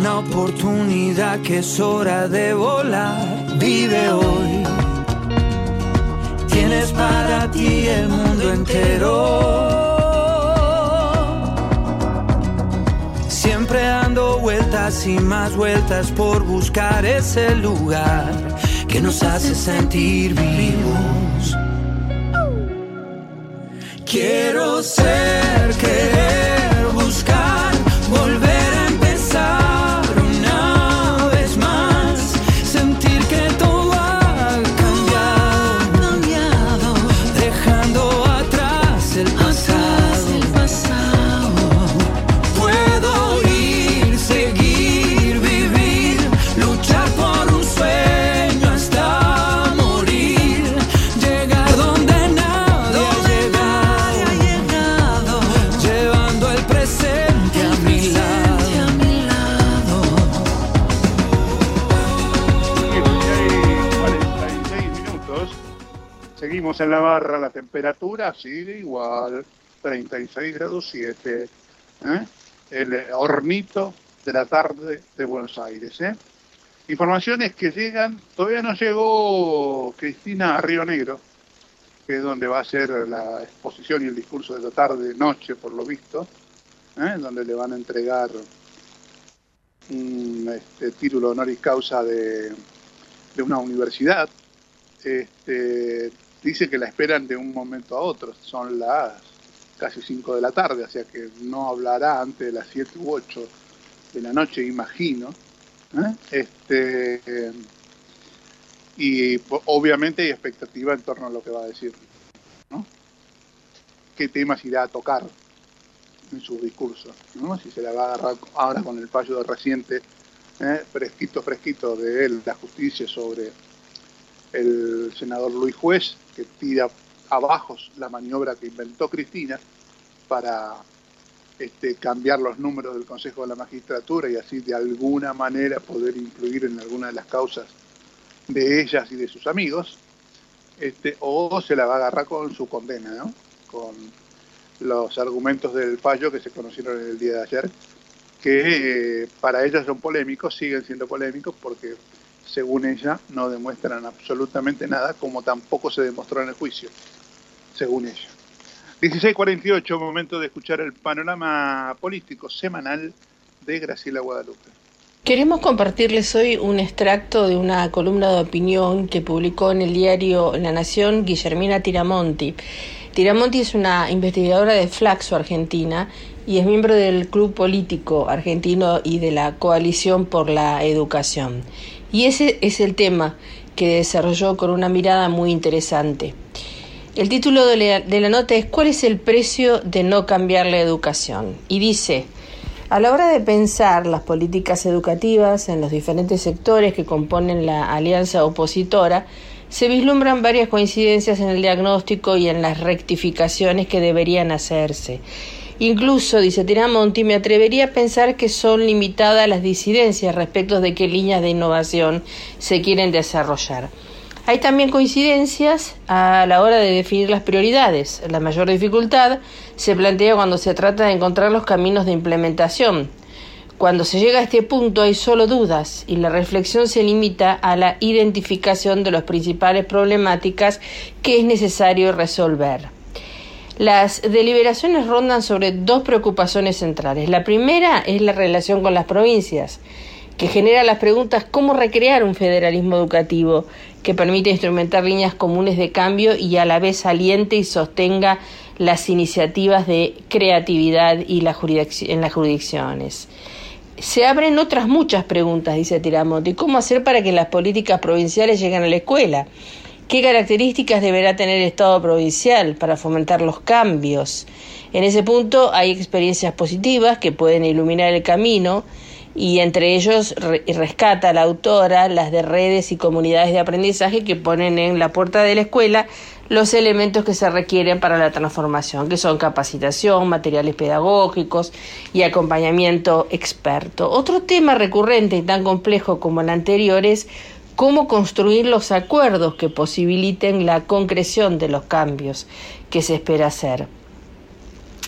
una oportunidad que es hora de volar. Vive hoy. Tienes para ti el mundo entero. Siempre dando vueltas y más vueltas por buscar ese lugar que nos hace sentir vivos. Quiero ser, querer, buscar, volver a empezar una vez más, sentir que todo ha cambiado, cambiado, dejando atrás el pasado, el pasado. Puedo ir, seguir, vivir, luchar por un sueño hasta morir, llegar donde nadie ha llegado, llevando el presente a mi lado. cuarenta y seis minutos. Seguimos en la barra, la temperatura sigue igual, treinta y seis grados siete. ¿Eh? El hornito de la tarde de Buenos Aires. ¿Eh? Informaciones que llegan, todavía no llegó Cristina a Río Negro, que es donde va a ser la exposición y el discurso de la tarde-noche, por lo visto, ¿eh? Donde le van a entregar un este, título honoris causa de, de una universidad. Este, dice que la esperan de un momento a otro, son las casi cinco de la tarde, o sea que no hablará antes de las siete u ocho de la noche, imagino. ¿Eh? Este, eh, y po- obviamente hay expectativa en torno a lo que va a decir, ¿no? ¿Qué temas irá a tocar en su discurso, ¿no? Si se la va a agarrar ahora con el fallo reciente, ¿eh? fresquito, fresquito de él, la justicia sobre el senador Luis Juez, que tira abajo la maniobra que inventó Cristina para este, cambiar los números del Consejo de la Magistratura y así de alguna manera poder influir en alguna de las causas de ellas y de sus amigos, este, o se la va a agarrar con su condena, ¿no? Con los argumentos del fallo que se conocieron el día de ayer, que eh, para ellas son polémicos, siguen siendo polémicos porque según ella no demuestran absolutamente nada, como tampoco se demostró en el juicio, según ella. dieciséis cuarenta y ocho, momento de escuchar el panorama político semanal de Graciela Guadalupe. Queremos compartirles hoy un extracto de una columna de opinión que publicó en el diario La Nación Guillermina Tiramonti. Tiramonti es una investigadora de FLACSO Argentina y es miembro del Club Político Argentino y de la Coalición por la Educación. Y ese es el tema que desarrolló con una mirada muy interesante. El título de la, de la nota es ¿Cuál es el precio de no cambiar la educación? Y dice, a la hora de pensar las políticas educativas en los diferentes sectores que componen la alianza opositora, se vislumbran varias coincidencias en el diagnóstico y en las rectificaciones que deberían hacerse. Incluso, dice Tiramonti, me atrevería a pensar que son limitadas las disidencias respecto de qué líneas de innovación se quieren desarrollar. Hay también coincidencias a la hora de definir las prioridades. La mayor dificultad se plantea cuando se trata de encontrar los caminos de implementación. Cuando se llega a este punto hay solo dudas y la reflexión se limita a la identificación de las principales problemáticas que es necesario resolver. Las deliberaciones rondan sobre dos preocupaciones centrales. La primera es la relación con las provincias, que genera las preguntas cómo recrear un federalismo educativo que permita instrumentar líneas comunes de cambio y a la vez aliente y sostenga las iniciativas de creatividad y la jurisdic- en las jurisdicciones. Se abren otras muchas preguntas, dice Tiramonti. ¿Cómo hacer para que las políticas provinciales lleguen a la escuela? ¿Qué características deberá tener el Estado provincial para fomentar los cambios? En ese punto hay experiencias positivas que pueden iluminar el camino, y entre ellos re- rescata la autora las de redes y comunidades de aprendizaje que ponen en la puerta de la escuela los elementos que se requieren para la transformación, que son capacitación, materiales pedagógicos y acompañamiento experto. Otro tema recurrente y tan complejo como el anterior es cómo construir los acuerdos que posibiliten la concreción de los cambios que se espera hacer.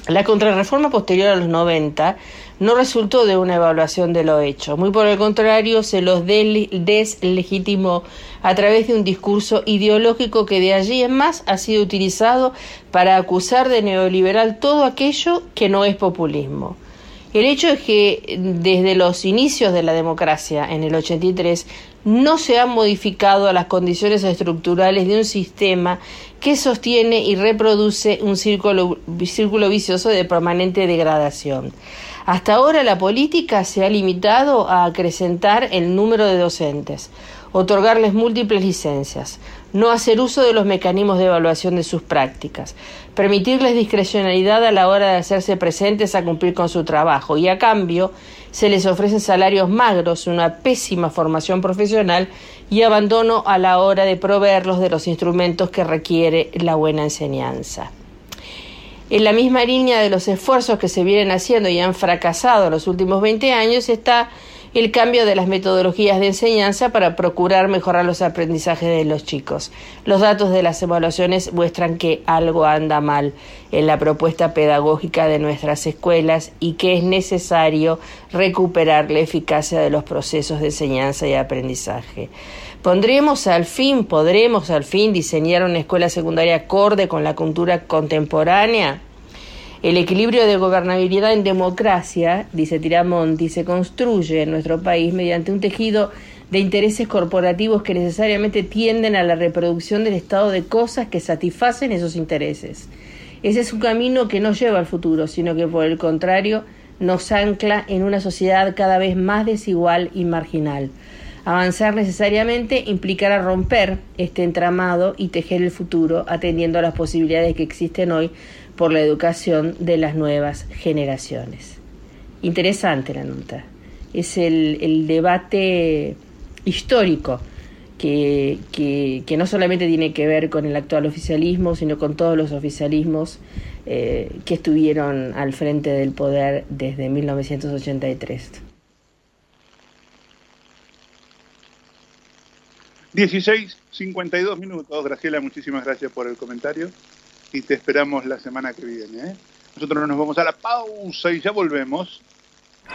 La contrarreforma posterior a los noventa no resultó de una evaluación de lo hecho. Muy por el contrario, se los deslegitimó a través de un discurso ideológico que de allí en más ha sido utilizado para acusar de neoliberal todo aquello que no es populismo. El hecho es que desde los inicios de la democracia, en el ochenta y tres, no se han modificado las condiciones estructurales de un sistema que sostiene y reproduce un círculo, círculo vicioso de permanente degradación. Hasta ahora la política se ha limitado a acrecentar el número de docentes, otorgarles múltiples licencias, no hacer uso de los mecanismos de evaluación de sus prácticas, permitirles discrecionalidad a la hora de hacerse presentes a cumplir con su trabajo, y a cambio se les ofrecen salarios magros, una pésima formación profesional y abandono a la hora de proveerlos de los instrumentos que requiere la buena enseñanza. En la misma línea de los esfuerzos que se vienen haciendo y han fracasado en los últimos veinte años está el cambio de las metodologías de enseñanza para procurar mejorar los aprendizajes de los chicos. Los datos de las evaluaciones muestran que algo anda mal en la propuesta pedagógica de nuestras escuelas y que es necesario recuperar la eficacia de los procesos de enseñanza y aprendizaje. Pondremos al fin, podremos al fin diseñar una escuela secundaria acorde con la cultura contemporánea. El equilibrio de gobernabilidad en democracia, dice Tiramonti, se construye en nuestro país mediante un tejido de intereses corporativos que necesariamente tienden a la reproducción del estado de cosas que satisfacen esos intereses. Ese es un camino que no lleva al futuro, sino que por el contrario nos ancla en una sociedad cada vez más desigual y marginal. Avanzar necesariamente implicará romper este entramado y tejer el futuro atendiendo a las posibilidades que existen hoy por la educación de las nuevas generaciones. Interesante la nota. Es el, el debate histórico que, que, que no solamente tiene que ver con el actual oficialismo, sino con todos los oficialismos eh, que estuvieron al frente del poder desde mil novecientos ochenta y tres. dieciséis cincuenta y dos minutos. Graciela, muchísimas gracias por el comentario. Y te esperamos la semana que viene, ¿eh? Nosotros nos vamos a la pausa y ya volvemos.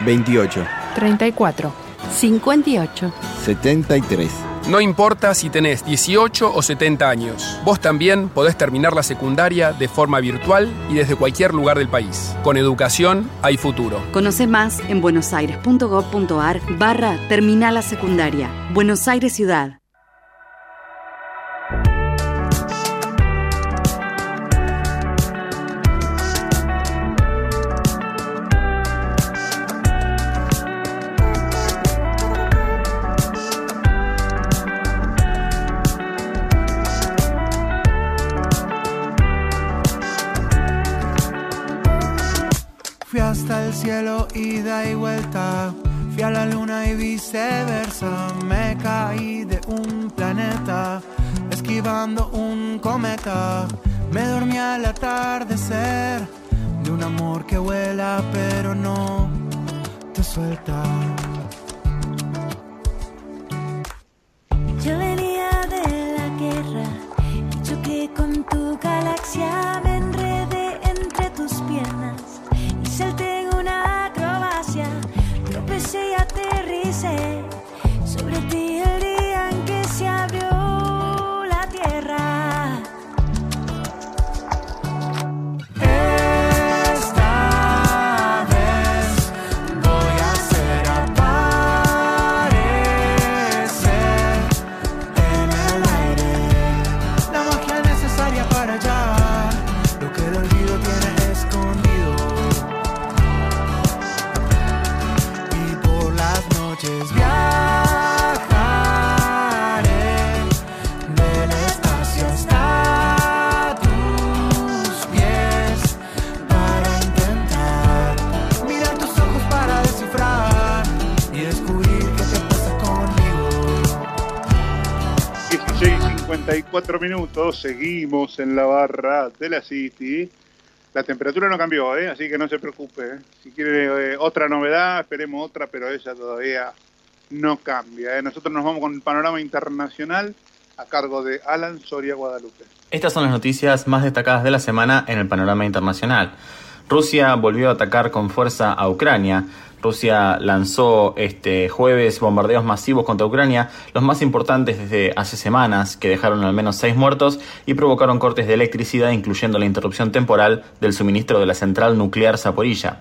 veintiocho. treinta y cuatro. cincuenta y ocho. setenta y tres. No importa si tenés dieciocho o setenta años, vos también podés terminar la secundaria de forma virtual y desde cualquier lugar del país. Con educación hay futuro. Conoce más en buenosaires.gov.ar barra Terminal la Secundaria. Buenos Aires Ciudad. Cielo, ida y vuelta, fui a la luna y viceversa, me caí de un planeta, esquivando un cometa, me dormí al atardecer, de un amor que vuela pero no te suelta. Yo venía de la guerra y choqué con tu galaxia, me enredé entre tus piernas y salté. Y aterricé sobre ti el día en que se abrió la tierra. Esta vez voy a hacer aparecer en el aire la magia necesaria para hallar lo que el olvido tiene escondido. Viajaré del espacio hasta tus pies para intentar mirar tus ojos para descifrar y descubrir qué te pasa conmigo. dieciséis cincuenta y cuatro minutos, seguimos en la barra de la City. La temperatura no cambió, ¿eh? Así que no se preocupe, ¿eh? Si quiere eh, otra novedad, esperemos otra, pero ella todavía no cambia, ¿eh? Nosotros nos vamos con el panorama internacional a cargo de Alan Soria Guadalupe. Estas son las noticias más destacadas de la semana en el panorama internacional. Rusia volvió a atacar con fuerza a Ucrania. Rusia lanzó este jueves bombardeos masivos contra Ucrania, los más importantes desde hace semanas, que dejaron al menos seis muertos y provocaron cortes de electricidad, incluyendo la interrupción temporal del suministro de la central nuclear Zaporiyia.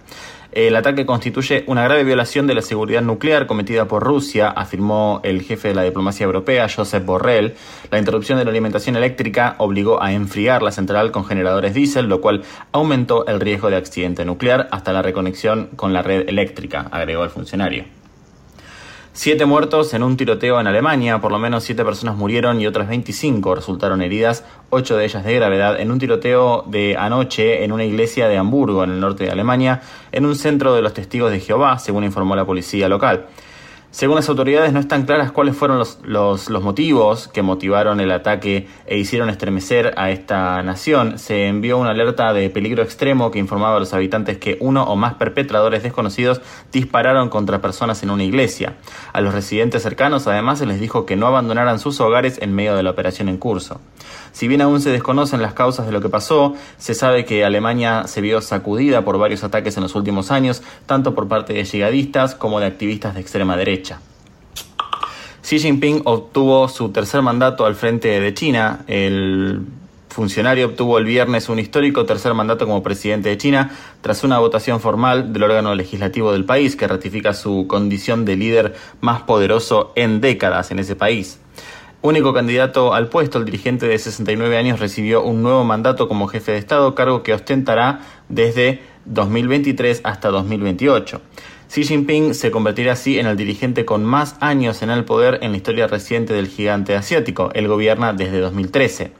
El ataque constituye una grave violación de la seguridad nuclear cometida por Rusia, afirmó el jefe de la diplomacia europea, Josep Borrell. La interrupción de la alimentación eléctrica obligó a enfriar la central con generadores diésel, lo cual aumentó el riesgo de accidente nuclear hasta la reconexión con la red eléctrica, agregó el funcionario. Siete muertos en un tiroteo en Alemania. Por lo menos siete personas murieron y otras veinticinco resultaron heridas, ocho de ellas de gravedad, en un tiroteo de anoche en una iglesia de Hamburgo, en el norte de Alemania, en un centro de los Testigos de Jehová, según informó la policía local. Según las autoridades, no están claras cuáles fueron los, los, los motivos que motivaron el ataque e hicieron estremecer a esta nación. Se envió una alerta de peligro extremo que informaba a los habitantes que uno o más perpetradores desconocidos dispararon contra personas en una iglesia. A los residentes cercanos, además, se les dijo que no abandonaran sus hogares en medio de la operación en curso. Si bien aún se desconocen las causas de lo que pasó, se sabe que Alemania se vio sacudida por varios ataques en los últimos años, tanto por parte de yihadistas como de activistas de extrema derecha. Xi Jinping obtuvo su tercer mandato al frente de China. El funcionario obtuvo el viernes un histórico tercer mandato como presidente de China tras una votación formal del órgano legislativo del país que ratifica su condición de líder más poderoso en décadas en ese país. Único candidato al puesto, el dirigente de sesenta y nueve años recibió un nuevo mandato como jefe de Estado, cargo que ostentará desde dos mil veintitrés hasta dos mil veintiocho. Xi Jinping se convertirá así en el dirigente con más años en el poder en la historia reciente del gigante asiático. Él gobierna desde dos mil trece.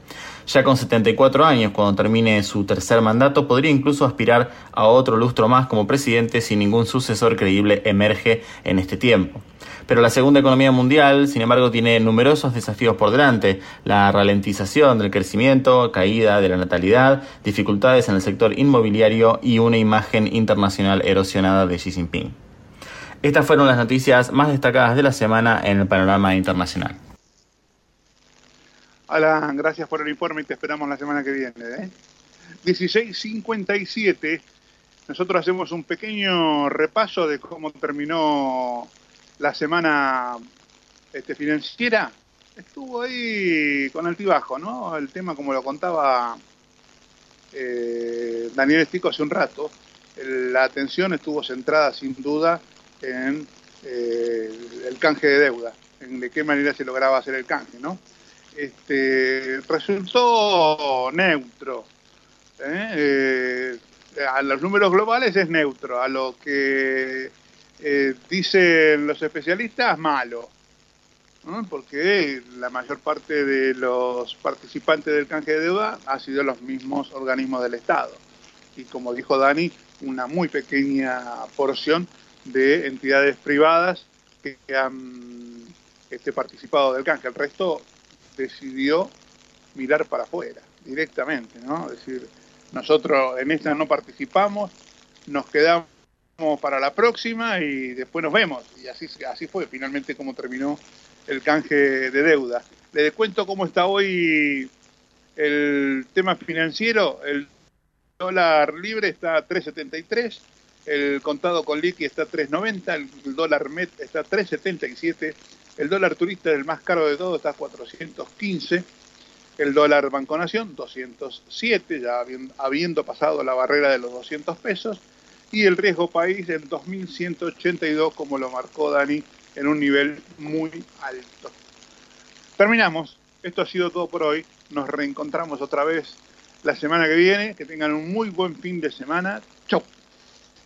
Ya con setenta y cuatro años, cuando termine su tercer mandato, podría incluso aspirar a otro lustro más como presidente si ningún sucesor creíble emerge en este tiempo. Pero la segunda economía mundial, sin embargo, tiene numerosos desafíos por delante. La ralentización del crecimiento, caída de la natalidad, dificultades en el sector inmobiliario y una imagen internacional erosionada de Xi Jinping. Estas fueron las noticias más destacadas de la semana en el panorama internacional. Alan, gracias por el informe y te esperamos la semana que viene, ¿eh? dieciséis cincuenta y siete. Nosotros hacemos un pequeño repaso de cómo terminó la semana este, financiera. Estuvo ahí con altibajo, ¿no? El tema, como lo contaba eh, Daniel Stico hace un rato, la atención estuvo centrada sin duda en eh, el canje de deuda, en de qué manera se lograba hacer el canje, ¿no? Este, resultó neutro, ¿eh? Eh, a los números globales es neutro, a lo que eh, dicen los especialistas, malo, ¿no? Porque la mayor parte de los participantes del canje de deuda han sido los mismos organismos del Estado y, como dijo Dani, una muy pequeña porción de entidades privadas que han este, participado del canje. El resto decidió mirar para afuera directamente, ¿no? Es decir, nosotros en esta no participamos, nos quedamos para la próxima y después nos vemos. Y así, así fue finalmente como terminó el canje de deuda. Les cuento cómo está hoy el tema financiero. El dólar libre está a tres setenta y tres, el contado con liqui está a tres noventa, el dólar met está a tres setenta y siete, el dólar turista, el más caro de todos, está a cuatrocientos quince. El dólar Banco Nación, doscientos siete, ya habiendo pasado la barrera de los doscientos pesos. Y el riesgo país en dos mil ciento ochenta y dos, como lo marcó Dani, en un nivel muy alto. Terminamos. Esto ha sido todo por hoy. Nos reencontramos otra vez la semana que viene. Que tengan un muy buen fin de semana. Chau.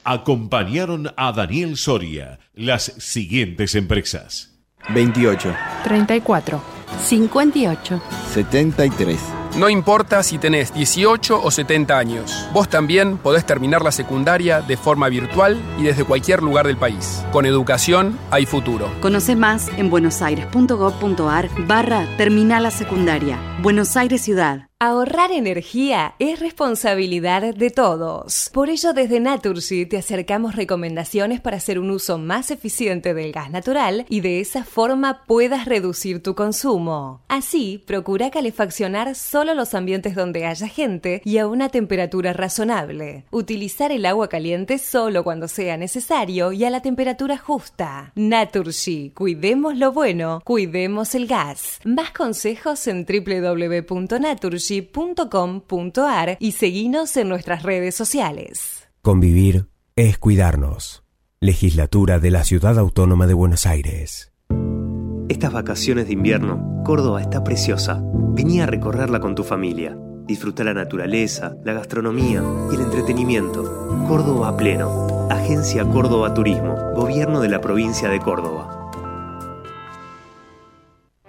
Acompañaron a Daniel Soria las siguientes empresas: veintiocho, treinta y cuatro, cincuenta y ocho, setenta y tres. No importa si tenés dieciocho o setenta años, vos también podés terminar la secundaria de forma virtual y desde cualquier lugar del país. Con educación hay futuro. Conoce más en buenosaires punto gov punto ar barra Terminal la Secundaria. Buenos Aires Ciudad. Ahorrar energía es responsabilidad de todos. Por ello, desde Naturgy te acercamos recomendaciones para hacer un uso más eficiente del gas natural y de esa forma puedas reducir tu consumo. Así, procura calefaccionar solo los ambientes donde haya gente y a una temperatura razonable. Utilizar el agua caliente solo cuando sea necesario y a la temperatura justa. Naturgy, cuidemos lo bueno, cuidemos el gas. Más consejos en doble u doble u doble u punto naturgy punto com .com.ar y seguinos en nuestras redes sociales. Convivir es cuidarnos. Legislatura de la Ciudad Autónoma de Buenos Aires. Estas vacaciones de invierno, Córdoba está preciosa. Vení a recorrerla con tu familia. Disfruta la naturaleza, la gastronomía y el entretenimiento. Córdoba a pleno. Agencia Córdoba Turismo. Gobierno de la Provincia de Córdoba.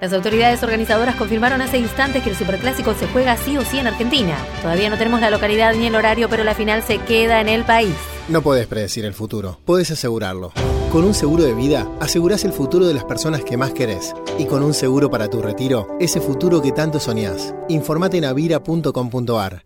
Las autoridades organizadoras confirmaron hace instantes que el Superclásico se juega sí o sí en Argentina. Todavía no tenemos la localidad ni el horario, pero la final se queda en el país. No podés predecir el futuro, podés asegurarlo. Con un seguro de vida, asegurás el futuro de las personas que más querés. Y con un seguro para tu retiro, ese futuro que tanto soñás. Informate en avira punto com punto ar.